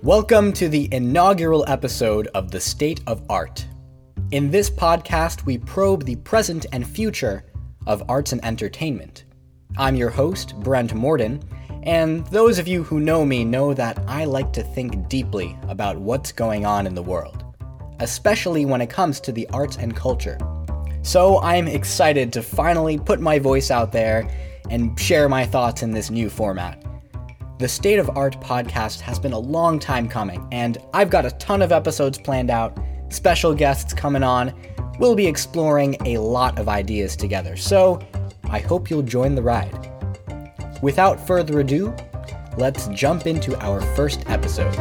Welcome to the inaugural episode of The State of Art. In this podcast, we probe the present and future of arts and entertainment. I'm your host, Brent Morden, and those of you who know me know that I like to think deeply about what's going on in the world, especially when it comes to the arts and culture. So I'm excited to finally put my voice out there and share my thoughts in this new format. The State of Art podcast has been a long time coming, and I've got a ton of episodes planned out, special guests coming on. We'll be exploring a lot of ideas together, so I hope you'll join the ride. Without further ado, let's jump into our first episode.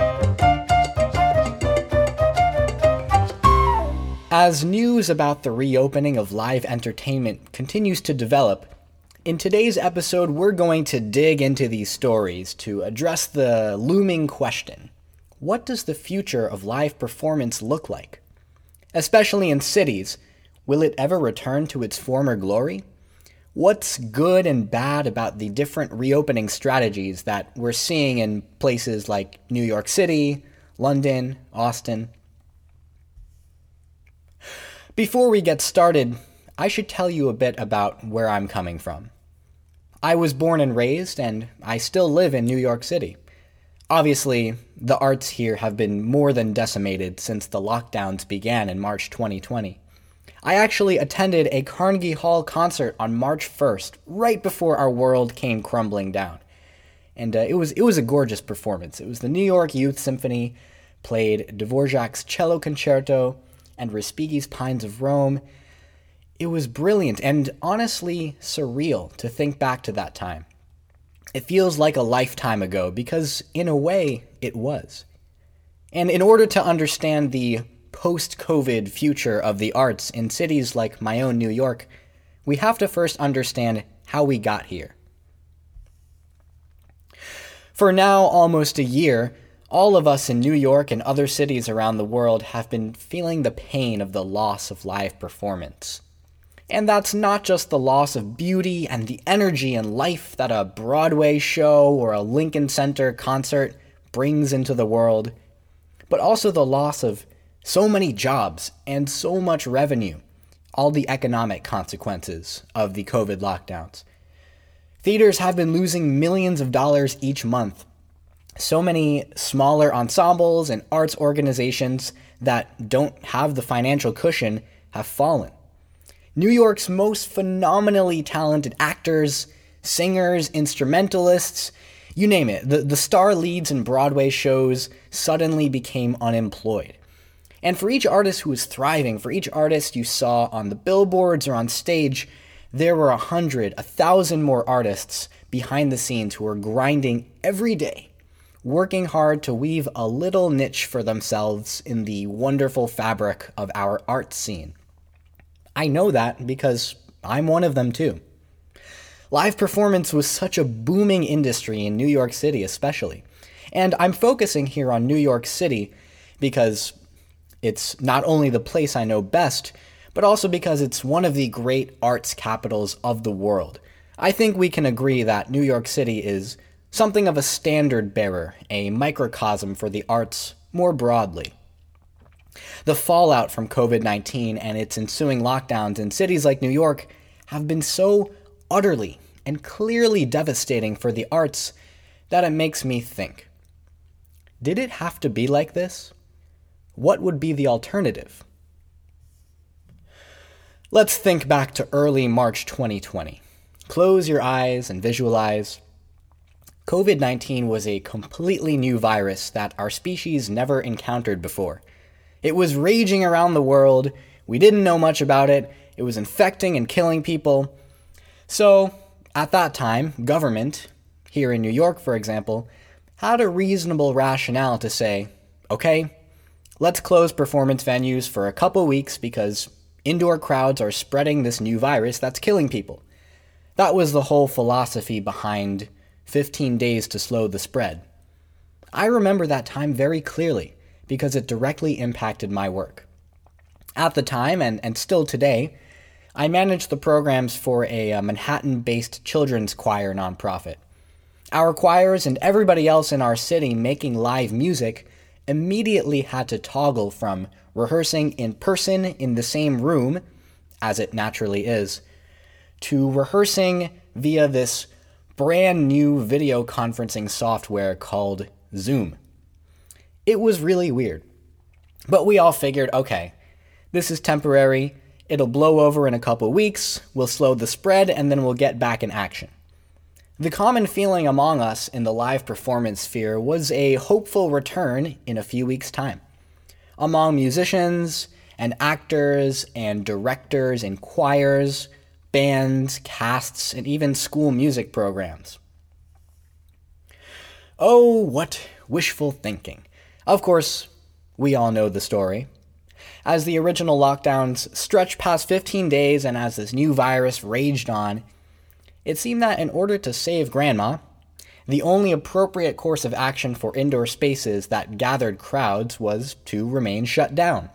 As news about the reopening of live entertainment continues to develop, in today's episode, we're going to dig into these stories to address the looming question: what does the future of live performance look like? Especially in cities, will it ever return to its former glory? What's good and bad about the different reopening strategies that we're seeing in places like New York City, London, Austin? Before we get started, I should tell you a bit about where I'm coming from. I was born and raised, and I still live in New York City. Obviously, the arts here have been more than decimated since the lockdowns began in March 2020. I actually attended a Carnegie Hall concert on March 1st, right before our world came crumbling down. And it was a gorgeous performance. It was the New York Youth Symphony, played Dvorak's Cello Concerto and Respighi's Pines of Rome. It was brilliant and honestly surreal to think back to that time. It feels like a lifetime ago because, in a way, it was. And in order to understand the post-COVID future of the arts in cities like my own New York, we have to first understand how we got here. For now, almost a year, all of us in New York and other cities around the world have been feeling the pain of the loss of live performance. And that's not just the loss of beauty and the energy and life that a Broadway show or a Lincoln Center concert brings into the world, but also the loss of so many jobs and so much revenue, all the economic consequences of the COVID lockdowns. Theaters have been losing millions of dollars each month. So many smaller ensembles and arts organizations that don't have the financial cushion have fallen. New York's most phenomenally talented actors, singers, instrumentalists, you name it, the star leads in Broadway shows suddenly became unemployed. And for each artist who was thriving, for each artist you saw on the billboards or on stage, there were 100, 1,000 more artists behind the scenes who were grinding every day, working hard to weave a little niche for themselves in the wonderful fabric of our art scene. I know that because I'm one of them too. Live performance was such a booming industry in New York City especially. And I'm focusing here on New York City because it's not only the place I know best, but also because it's one of the great arts capitals of the world. I think we can agree that New York City is something of a standard bearer, a microcosm for the arts more broadly. The fallout from COVID-19 and its ensuing lockdowns in cities like New York have been so utterly and clearly devastating for the arts that it makes me think, did it have to be like this? What would be the alternative? Let's think back to early March 2020. Close your eyes and visualize. COVID-19 was a completely new virus that our species never encountered before. It was raging around the world, we didn't know much about it, it was infecting and killing people. So, at that time, government, here in New York for example, had a reasonable rationale to say, okay, let's close performance venues for a couple weeks because indoor crowds are spreading this new virus that's killing people. That was the whole philosophy behind 15 days to slow the spread. I remember that time very clearly, because it directly impacted my work. At the time, and still today, I manage the programs for a Manhattan-based children's choir nonprofit. Our choirs and everybody else in our city making live music immediately had to toggle from rehearsing in person in the same room, as it naturally is, to rehearsing via this brand new video conferencing software called Zoom. It was really weird, but we all figured, okay, this is temporary, it'll blow over in a couple weeks, we'll slow the spread, and then we'll get back in action. The common feeling among us in the live performance sphere was a hopeful return in a few weeks' time. Among musicians and actors and directors and choirs, bands, casts, and even school music programs. Oh, what wishful thinking. Of course, we all know the story. As the original lockdowns stretched past 15 days and as this new virus raged on, it seemed that in order to save Grandma, the only appropriate course of action for indoor spaces that gathered crowds was to remain shut down.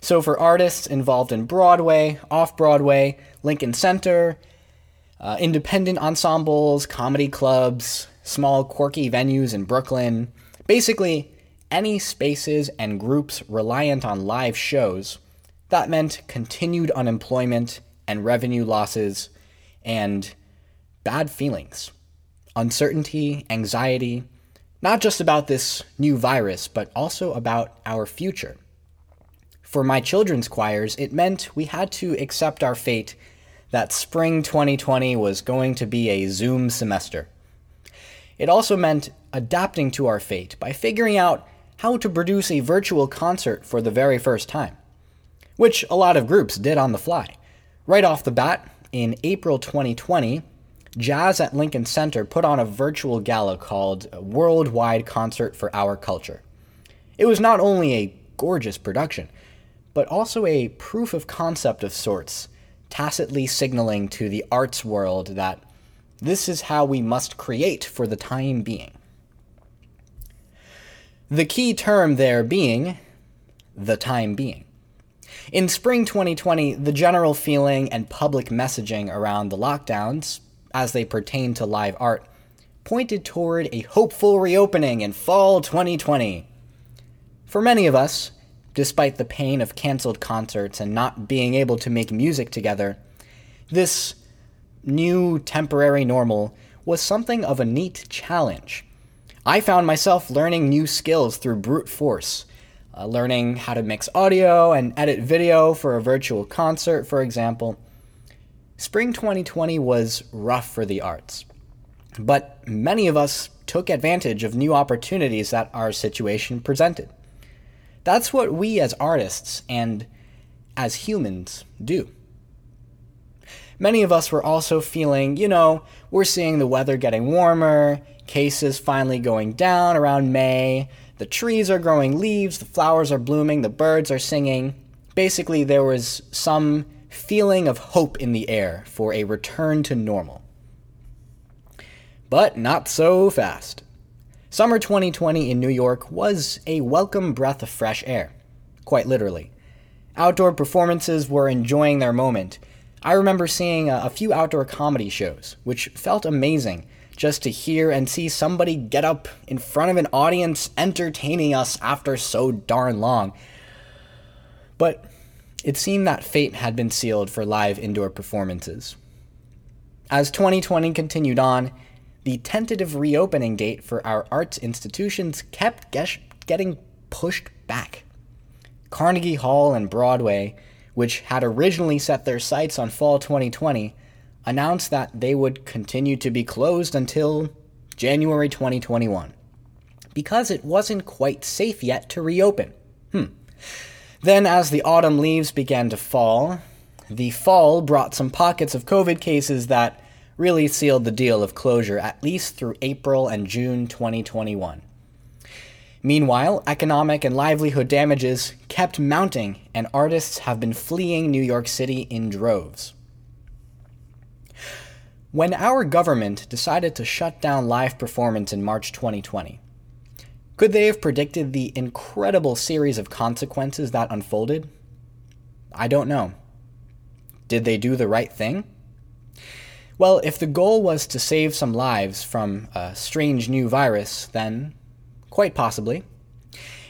So for artists involved in Broadway, off-Broadway, Lincoln Center, independent ensembles, comedy clubs, small quirky venues in Brooklyn, basically any spaces and groups reliant on live shows, that meant continued unemployment and revenue losses and bad feelings, uncertainty, anxiety, not just about this new virus, but also about our future. For my children's choirs, it meant we had to accept our fate that spring 2020 was going to be a Zoom semester. It also meant adapting to our fate by figuring out how to produce a virtual concert for the very first time, which a lot of groups did on the fly. Right off the bat, in April 2020, Jazz at Lincoln Center put on a virtual gala called Worldwide Concert for Our Culture. It was not only a gorgeous production, but also a proof of concept of sorts, tacitly signaling to the arts world that this is how we must create for the time being. The key term there being the time being. In spring 2020, the general feeling and public messaging around the lockdowns, as they pertain to live art, pointed toward a hopeful reopening in fall 2020. For many of us, despite the pain of canceled concerts and not being able to make music together, this new temporary normal was something of a neat challenge. I found myself learning new skills through brute force. Learning how to mix audio and edit video for a virtual concert, for example. Spring 2020 was rough for the arts, but many of us took advantage of new opportunities that our situation presented. That's what we as artists and as humans do. Many of us were also feeling, we're seeing the weather getting warmer, cases finally going down around May, the trees are growing leaves, the flowers are blooming, the birds are singing. Basically, there was some feeling of hope in the air for a return to normal. But not so fast. Summer 2020 in New York was a welcome breath of fresh air, quite literally. Outdoor performances were enjoying their moment. I remember seeing a few outdoor comedy shows, which felt amazing. Just to hear and see somebody get up in front of an audience entertaining us after so darn long. But it seemed that fate had been sealed for live indoor performances. As 2020 continued on, the tentative reopening date for our arts institutions kept getting pushed back. Carnegie Hall and Broadway, which had originally set their sights on fall 2020, announced that they would continue to be closed until January 2021, because it wasn't quite safe yet to reopen. Then as the autumn leaves began to fall, the fall brought some pockets of COVID cases that really sealed the deal of closure, at least through April and June 2021. Meanwhile, economic and livelihood damages kept mounting, and artists have been fleeing New York City in droves. When our government decided to shut down live performance in March 2020, could they have predicted the incredible series of consequences that unfolded? I don't know. Did they do the right thing? Well, if the goal was to save some lives from a strange new virus, then quite possibly.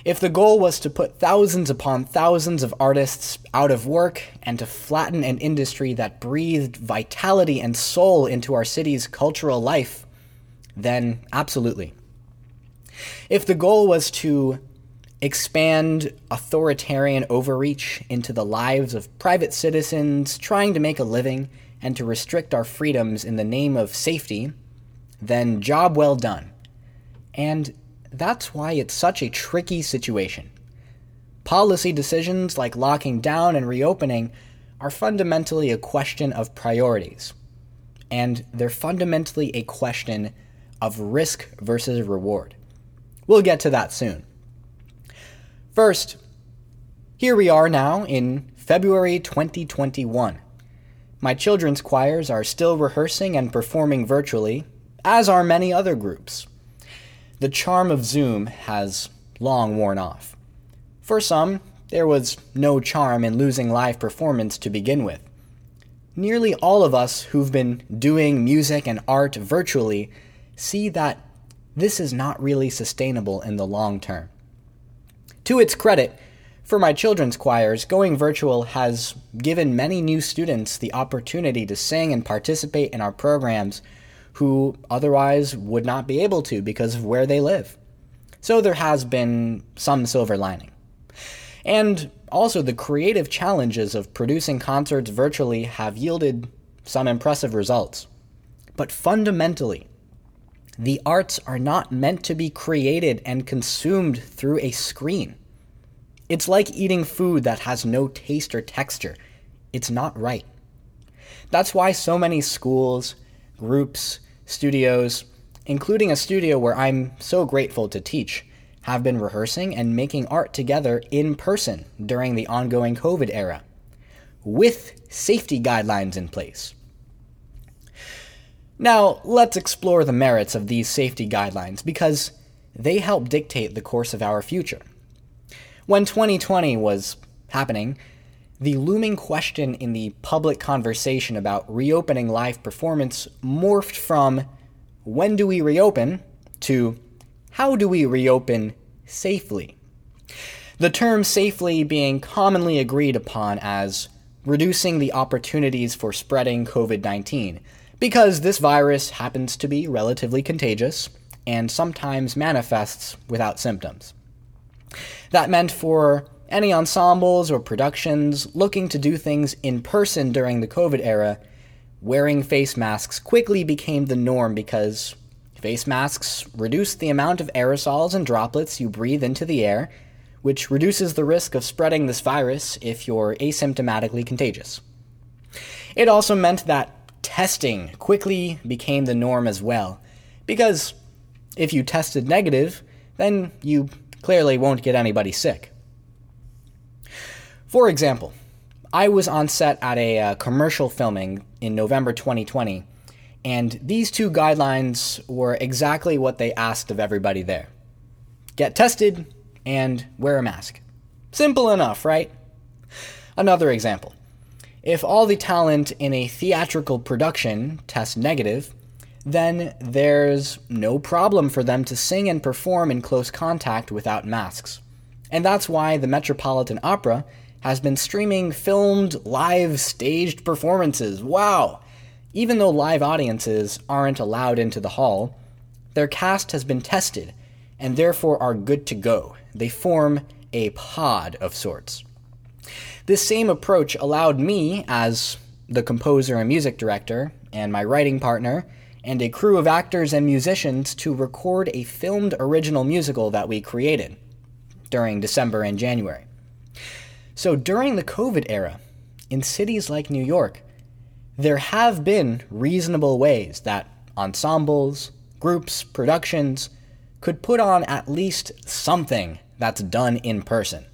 If the goal was to put thousands upon thousands of artists out of work and to flatten an industry that breathed vitality and soul into our city's cultural life, then absolutely. If the goal was to expand authoritarian overreach into the lives of private citizens trying to make a living and to restrict our freedoms in the name of safety, then job well done. And that's why it's such a tricky situation. Policy decisions like locking down and reopening are fundamentally a question of priorities, and they're fundamentally a question of risk versus reward. We'll get to that soon. First, here we are now in February 2021. My children's choirs are still rehearsing and performing virtually, as are many other groups. The charm of Zoom has long worn off. For some, there was no charm in losing live performance to begin with. Nearly all of us who've been doing music and art virtually see that this is not really sustainable in the long term. To its credit, for my children's choirs, going virtual has given many new students the opportunity to sing and participate in our programs who otherwise would not be able to because of where they live. So there has been some silver lining. And also the creative challenges of producing concerts virtually have yielded some impressive results. But fundamentally, the arts are not meant to be created and consumed through a screen. It's like eating food that has no taste or texture. It's not right. That's why so many schools, groups, studios, including a studio where I'm so grateful to teach, have been rehearsing and making art together in person during the ongoing COVID era, with safety guidelines in place. Now, let's explore the merits of these safety guidelines because they help dictate the course of our future. When 2020 was happening, the looming question in the public conversation about reopening live performance morphed from when do we reopen to how do we reopen safely? The term safely being commonly agreed upon as reducing the opportunities for spreading COVID-19 because this virus happens to be relatively contagious and sometimes manifests without symptoms. That meant for any ensembles or productions looking to do things in person during the COVID era, wearing face masks quickly became the norm because face masks reduce the amount of aerosols and droplets you breathe into the air, which reduces the risk of spreading this virus if you're asymptomatically contagious. It also meant that testing quickly became the norm as well, because if you tested negative, then you clearly won't get anybody sick. For example, I was on set at a commercial filming in November 2020, and these two guidelines were exactly what they asked of everybody there. Get tested and wear a mask. Simple enough, right? Another example. If all the talent in a theatrical production tests negative, then there's no problem for them to sing and perform in close contact without masks. And that's why the Metropolitan Opera has been streaming filmed, live, staged performances. Wow! Even though live audiences aren't allowed into the hall, their cast has been tested and therefore are good to go. They form a pod of sorts. This same approach allowed me, as the composer and music director, and my writing partner, and a crew of actors and musicians to record a filmed original musical that we created during December and January. So during the COVID era, in cities like New York, there have been reasonable ways that ensembles, groups, productions could put on at least something that's done in person.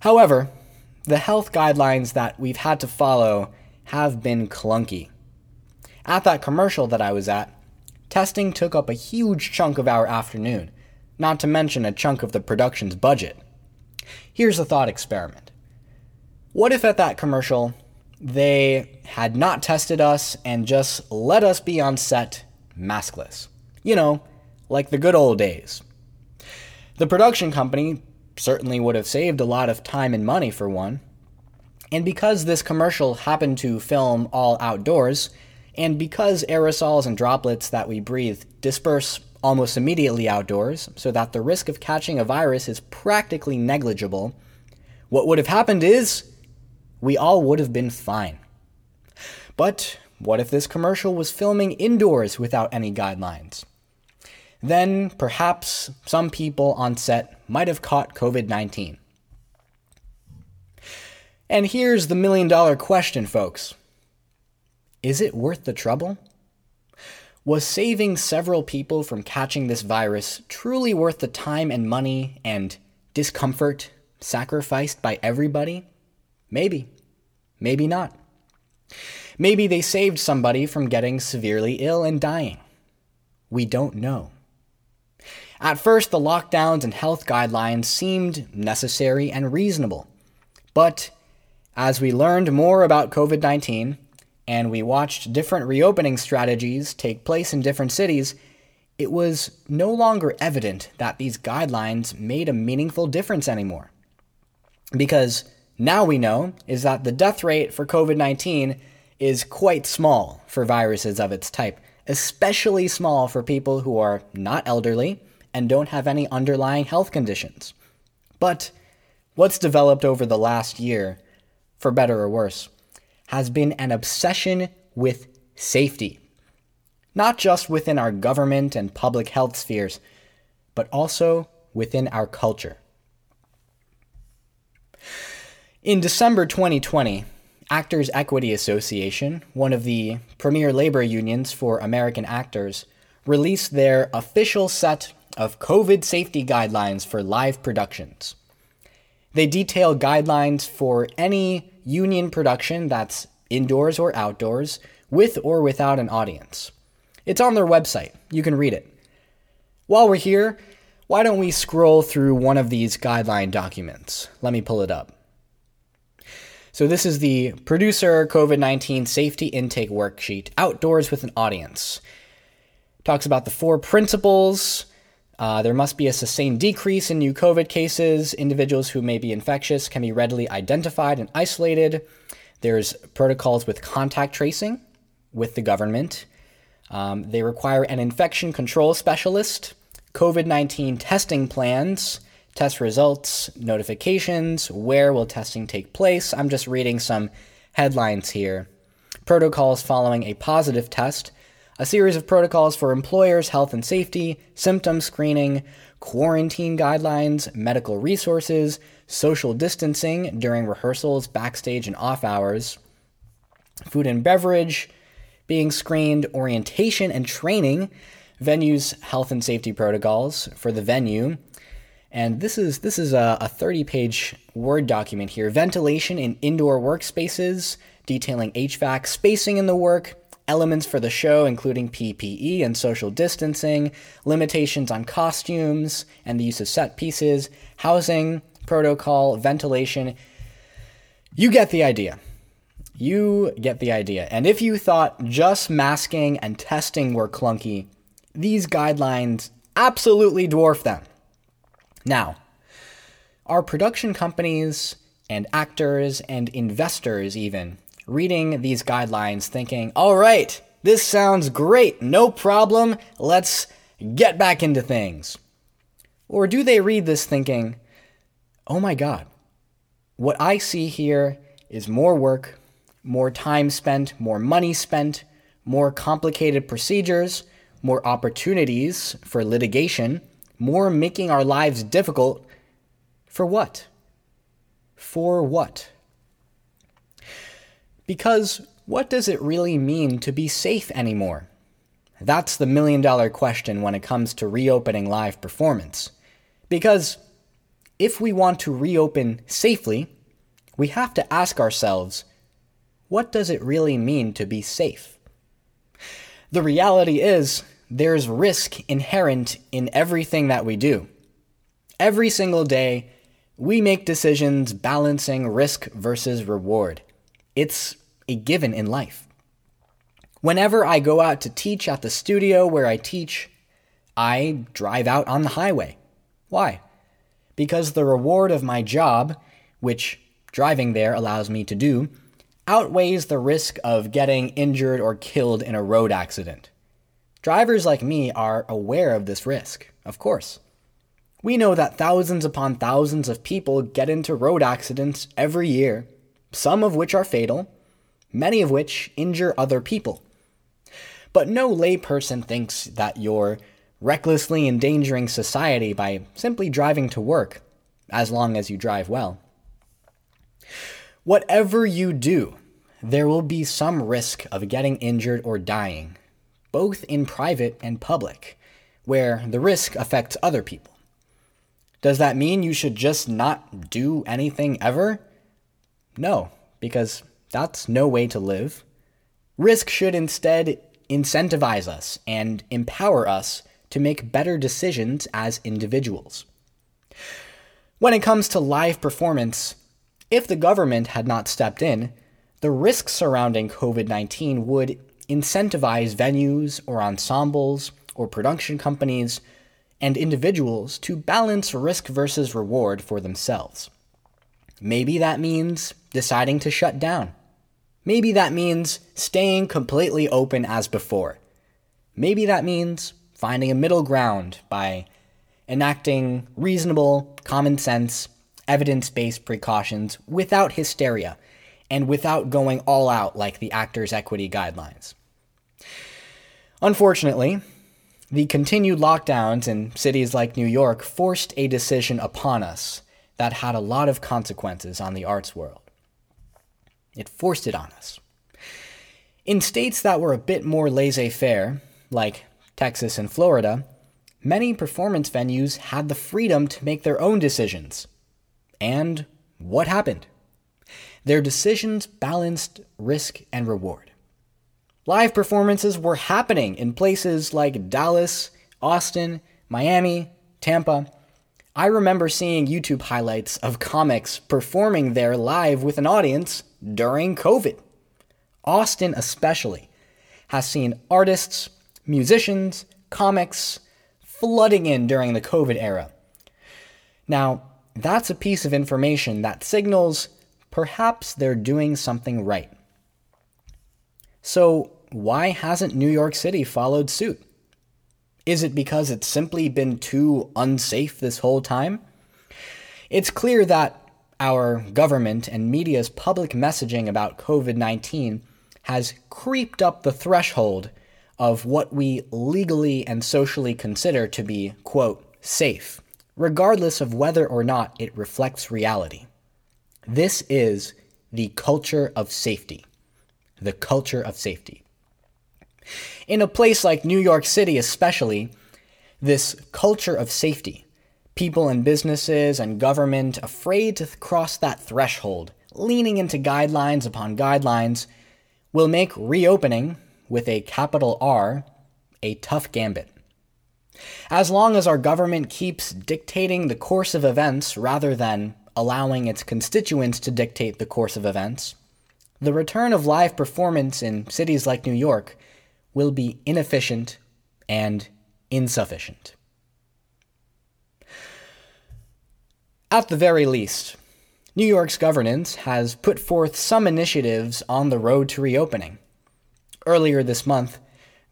However, the health guidelines that we've had to follow have been clunky. At that commercial that I was at, testing took up a huge chunk of our afternoon, not to mention a chunk of the production's budget. Here's a thought experiment. What if at that commercial, they had not tested us and just let us be on set maskless. You know, like the good old days. The production company certainly would have saved a lot of time and money for one. And because this commercial happened to film all outdoors, and because aerosols and droplets that we breathe disperse almost immediately outdoors, so that the risk of catching a virus is practically negligible, what would have happened is we all would have been fine. But what if this commercial was filming indoors without any guidelines? Then perhaps some people on set might have caught COVID-19. And here's the million-dollar question, folks. Is it worth the trouble? Was saving several people from catching this virus truly worth the time and money and discomfort sacrificed by everybody? Maybe. Maybe not. Maybe they saved somebody from getting severely ill and dying. We don't know. At first, the lockdowns and health guidelines seemed necessary and reasonable. But as we learned more about COVID-19, and we watched different reopening strategies take place in different cities, it was no longer evident that these guidelines made a meaningful difference anymore. Because now we know is that the death rate for COVID-19 is quite small for viruses of its type, especially small for people who are not elderly and don't have any underlying health conditions. But what's developed over the last year, for better or worse, has been an obsession with safety, not just within our government and public health spheres, but also within our culture. In December 2020, Actors' Equity Association, one of the premier labor unions for American actors, released their official set of COVID safety guidelines for live productions. They detail guidelines for any union production that's indoors or outdoors, with or without an audience. It's on their website. You can read it. While we're here, why don't we scroll through one of these guideline documents? Let me pull it up. So this is the Producer COVID-19 Safety Intake Worksheet, Outdoors with an Audience. It talks about the four principles. There must be a sustained decrease in new COVID cases. Individuals who may be infectious can be readily identified and isolated. There's protocols with contact tracing with the government. They require an infection control specialist, COVID-19 testing plans, test results, notifications, where will testing take place. I'm just reading some headlines here. Protocols following a positive test. A series of protocols for employers, health and safety, symptom screening, quarantine guidelines, medical resources, social distancing during rehearsals, backstage, and off hours, food and beverage, being screened, orientation and training, venues, health and safety protocols for the venue. And this is a 30-page Word document here. Ventilation in indoor workspaces, detailing HVAC, spacing in the work, elements for the show, including PPE and social distancing, limitations on costumes and the use of set pieces, housing, protocol, ventilation. You get the idea. And if you thought just masking and testing were clunky, these guidelines absolutely dwarf them. Now, are production companies and actors and investors even reading these guidelines thinking, all right, this sounds great, no problem, let's get back into things? Or do they read this thinking, oh my God, what I see here is more work, more time spent, more money spent, more complicated procedures, more opportunities for litigation, more making our lives difficult. For what? For what? Because what does it really mean to be safe anymore? That's the million-dollar question when it comes to reopening live performance. Because if we want to reopen safely, we have to ask ourselves, what does it really mean to be safe? The reality is, there's risk inherent in everything that we do. Every single day, we make decisions balancing risk versus reward. It's a given in life. Whenever I go out to teach at the studio where I teach, I drive out on the highway. Why? Because the reward of my job, which driving there allows me to do, outweighs the risk of getting injured or killed in a road accident. Drivers like me are aware of this risk, of course. We know that thousands upon thousands of people get into road accidents every year, some of which are fatal, many of which injure other people. But no layperson thinks that you're recklessly endangering society by simply driving to work, as long as you drive well. Whatever you do, there will be some risk of getting injured or dying, both in private and public, where the risk affects other people. Does that mean you should just not do anything ever? No, because that's no way to live. Risk should instead incentivize us and empower us to make better decisions as individuals. When it comes to live performance, if the government had not stepped in, the risks surrounding COVID-19 would incentivize venues or ensembles or production companies and individuals to balance risk versus reward for themselves. Maybe that means deciding to shut down. Maybe that means staying completely open as before. Maybe that means finding a middle ground by enacting reasonable, common sense, evidence-based precautions without hysteria and without going all out like the Actors' Equity guidelines. Unfortunately, the continued lockdowns in cities like New York forced a decision upon us that had a lot of consequences on the arts world. It forced it on us. In states that were a bit more laissez-faire, like Texas and Florida, many performance venues had the freedom to make their own decisions. And what happened? Their decisions balanced risk and reward. Live performances were happening in places like Dallas, Austin, Miami, Tampa. I remember seeing YouTube highlights of comics performing there live with an audience during COVID. Austin especially has seen artists, musicians, comics flooding in during the COVID era. Now, that's a piece of information that signals perhaps they're doing something right. So why hasn't New York City followed suit? Is it because it's simply been too unsafe this whole time? It's clear that our government and media's public messaging about COVID-19 has creeped up the threshold of what we legally and socially consider to be, quote, safe, regardless of whether or not it reflects reality. This is the culture of safety. The culture of safety. In a place like New York City especially, this culture of safety, people and businesses and government afraid to cross that threshold, leaning into guidelines upon guidelines, will make reopening, with a capital R, a tough gambit. As long as our government keeps dictating the course of events rather than allowing its constituents to dictate the course of events, the return of live performance in cities like New York will be inefficient and insufficient. At the very least, New York's governance has put forth some initiatives on the road to reopening. Earlier this month,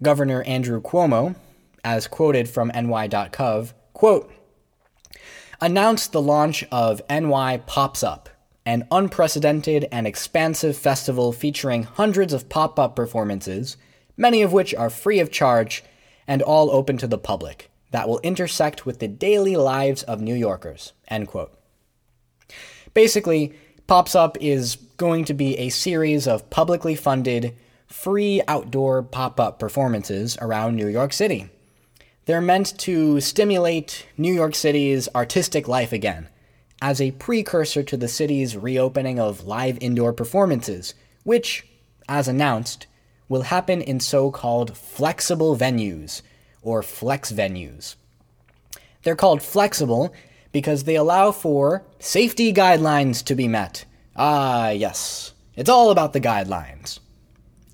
Governor Andrew Cuomo, as quoted from ny.gov, quote, announced the launch of NY Pops Up, an unprecedented and expansive festival featuring hundreds of pop-up performances, many of which are free of charge and all open to the public, that will intersect with the daily lives of New Yorkers, end quote. Basically, Pops Up is going to be a series of publicly funded, free outdoor pop-up performances around New York City. They're meant to stimulate New York City's artistic life again, as a precursor to the city's reopening of live indoor performances, which, as announced, will happen in so-called flexible venues, or flex venues. They're called flexible because they allow for safety guidelines to be met. Ah, yes, It's all about the guidelines.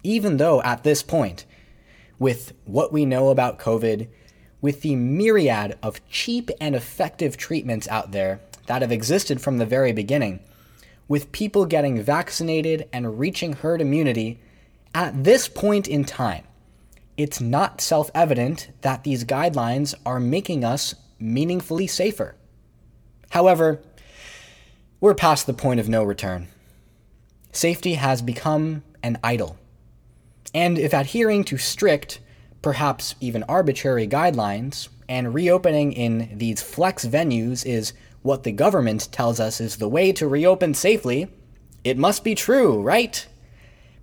Even though at this point, with what we know about COVID, with the myriad of cheap and effective treatments out there that have existed from the very beginning, with people getting vaccinated and reaching herd immunity, at this point in time, it's not self-evident that these guidelines are making us meaningfully safer. However, we're past the point of no return. Safety has become an idol. And if adhering to strict, perhaps even arbitrary guidelines and reopening in these flex venues is what the government tells us is the way to reopen safely, it must be true, right?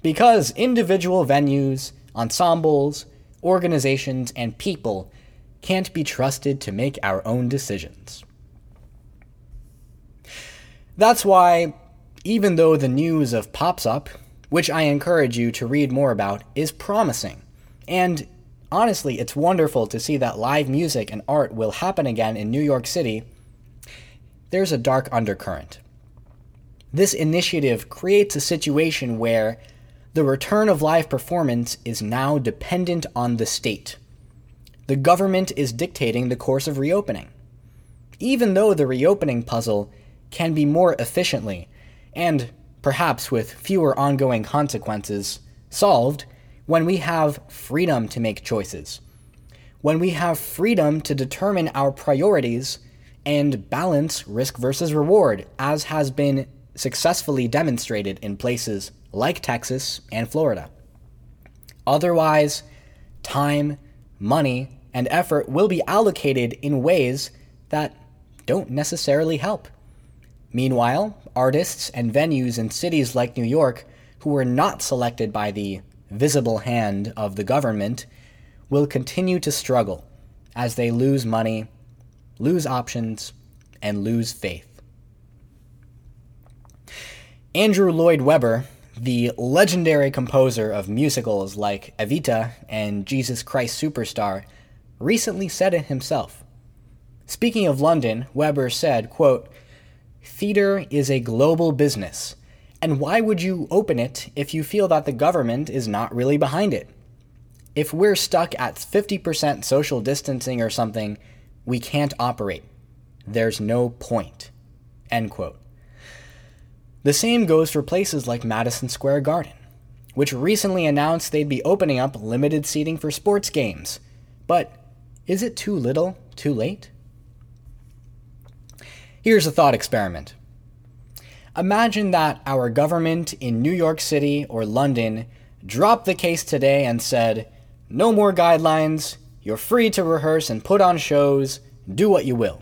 Because individual venues, ensembles, organizations, and people can't be trusted to make our own decisions. That's why, even though the news of Pops Up, which I encourage you to read more about, is promising, and honestly, it's wonderful to see that live music and art will happen again in New York City, there's a dark undercurrent. This initiative creates a situation where the return of live performance is now dependent on the state. The government is dictating the course of reopening. Even though the reopening puzzle can be more efficiently, and perhaps with fewer ongoing consequences, solved when we have freedom to make choices, when we have freedom to determine our priorities and balance risk versus reward, as has been successfully demonstrated in places like Texas and Florida. Otherwise, time, money, and effort will be allocated in ways that don't necessarily help. Meanwhile, artists and venues in cities like New York, who were not selected by the visible hand of the government, will continue to struggle as they lose money, lose options, and lose faith. Andrew Lloyd Webber, the legendary composer of musicals like Evita and Jesus Christ Superstar, recently said it himself. Speaking of London, Webber said, quote, "Theater is a global business, and why would you open it if you feel that the government is not really behind it? If we're stuck at 50% social distancing or something, we can't operate. There's no point." End quote. The same goes for places like Madison Square Garden, which recently announced they'd be opening up limited seating for sports games. But is it too little, too late? Here's a thought experiment. Imagine that our government in New York City or London dropped the case today and said, "No more guidelines, you're free to rehearse and put on shows, do what you will."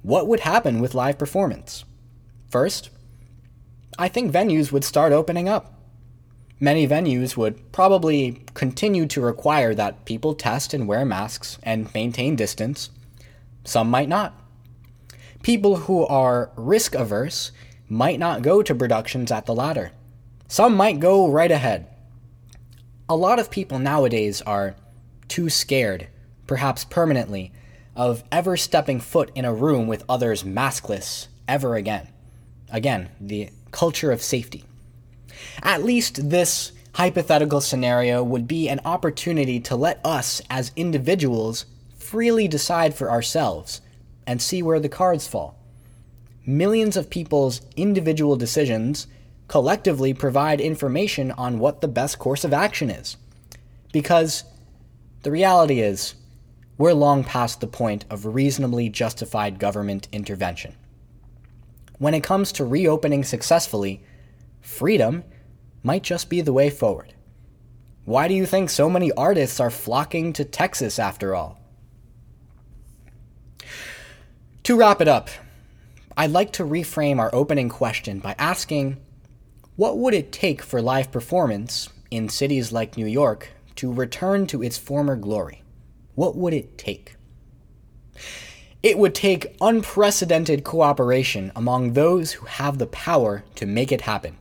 What would happen with live performance? First, I think venues would start opening up. Many venues would probably continue to require that people test and wear masks and maintain distance. Some might not. People who are risk-averse might not go to productions at the latter. Some might go right ahead. A lot of people nowadays are too scared, perhaps permanently, of ever stepping foot in a room with others maskless ever again. Again, the culture of safety. At least this hypothetical scenario would be an opportunity to let us as individuals freely decide for ourselves and see where the cards fall. Millions of people's individual decisions collectively provide information on what the best course of action is. Because the reality is, we're long past the point of reasonably justified government intervention. When it comes to reopening successfully, freedom might just be the way forward. Why do you think so many artists are flocking to Texas after all? To wrap it up, I'd like to reframe our opening question by asking, what would it take for live performance in cities like New York to return to its former glory? What would it take? It would take unprecedented cooperation among those who have the power to make it happen.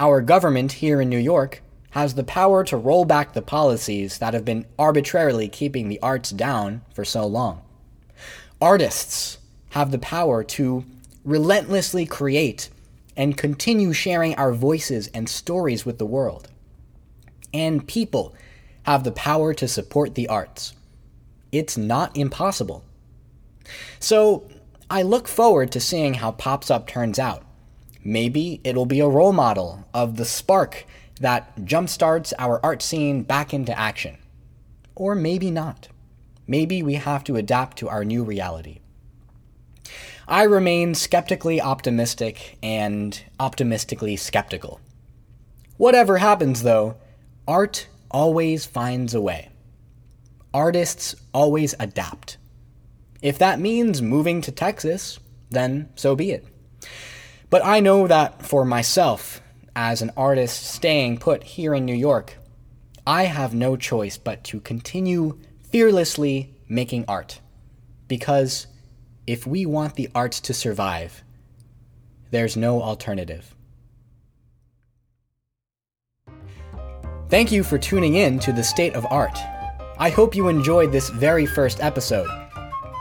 Our government here in New York has the power to roll back the policies that have been arbitrarily keeping the arts down for so long. Artists have the power to relentlessly create and continue sharing our voices and stories with the world. And people have the power to support the arts. It's not impossible. So I look forward to seeing how Pops Up turns out. Maybe it'll be a role model of the spark that jumpstarts our art scene back into action. Or maybe not. Maybe we have to adapt to our new reality. I remain skeptically optimistic and optimistically skeptical. Whatever happens, though, art always finds a way. Artists always adapt. If that means moving to Texas, then so be it. But I know that for myself, as an artist staying put here in New York, I have no choice but to continue fearlessly making art. Because if we want the arts to survive, there's no alternative. Thank you for tuning in to The State of Art. I hope you enjoyed this very first episode.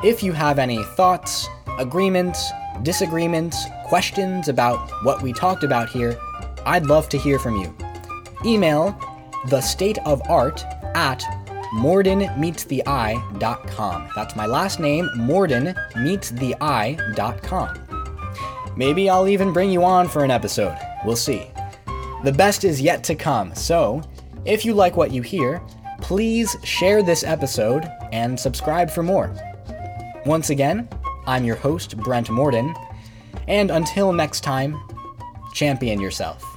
If you have any thoughts, agreements, disagreements, questions about what we talked about here, I'd love to hear from you. Email thestateofart@mordenmeetstheye.com. That's my last name, mordenmeetstheye.com. Maybe I'll even bring you on for an episode. We'll see. The best is yet to come, so if you like what you hear, please share this episode and subscribe for more. Once again, I'm your host, Brent Morden, and until next time, champion yourself.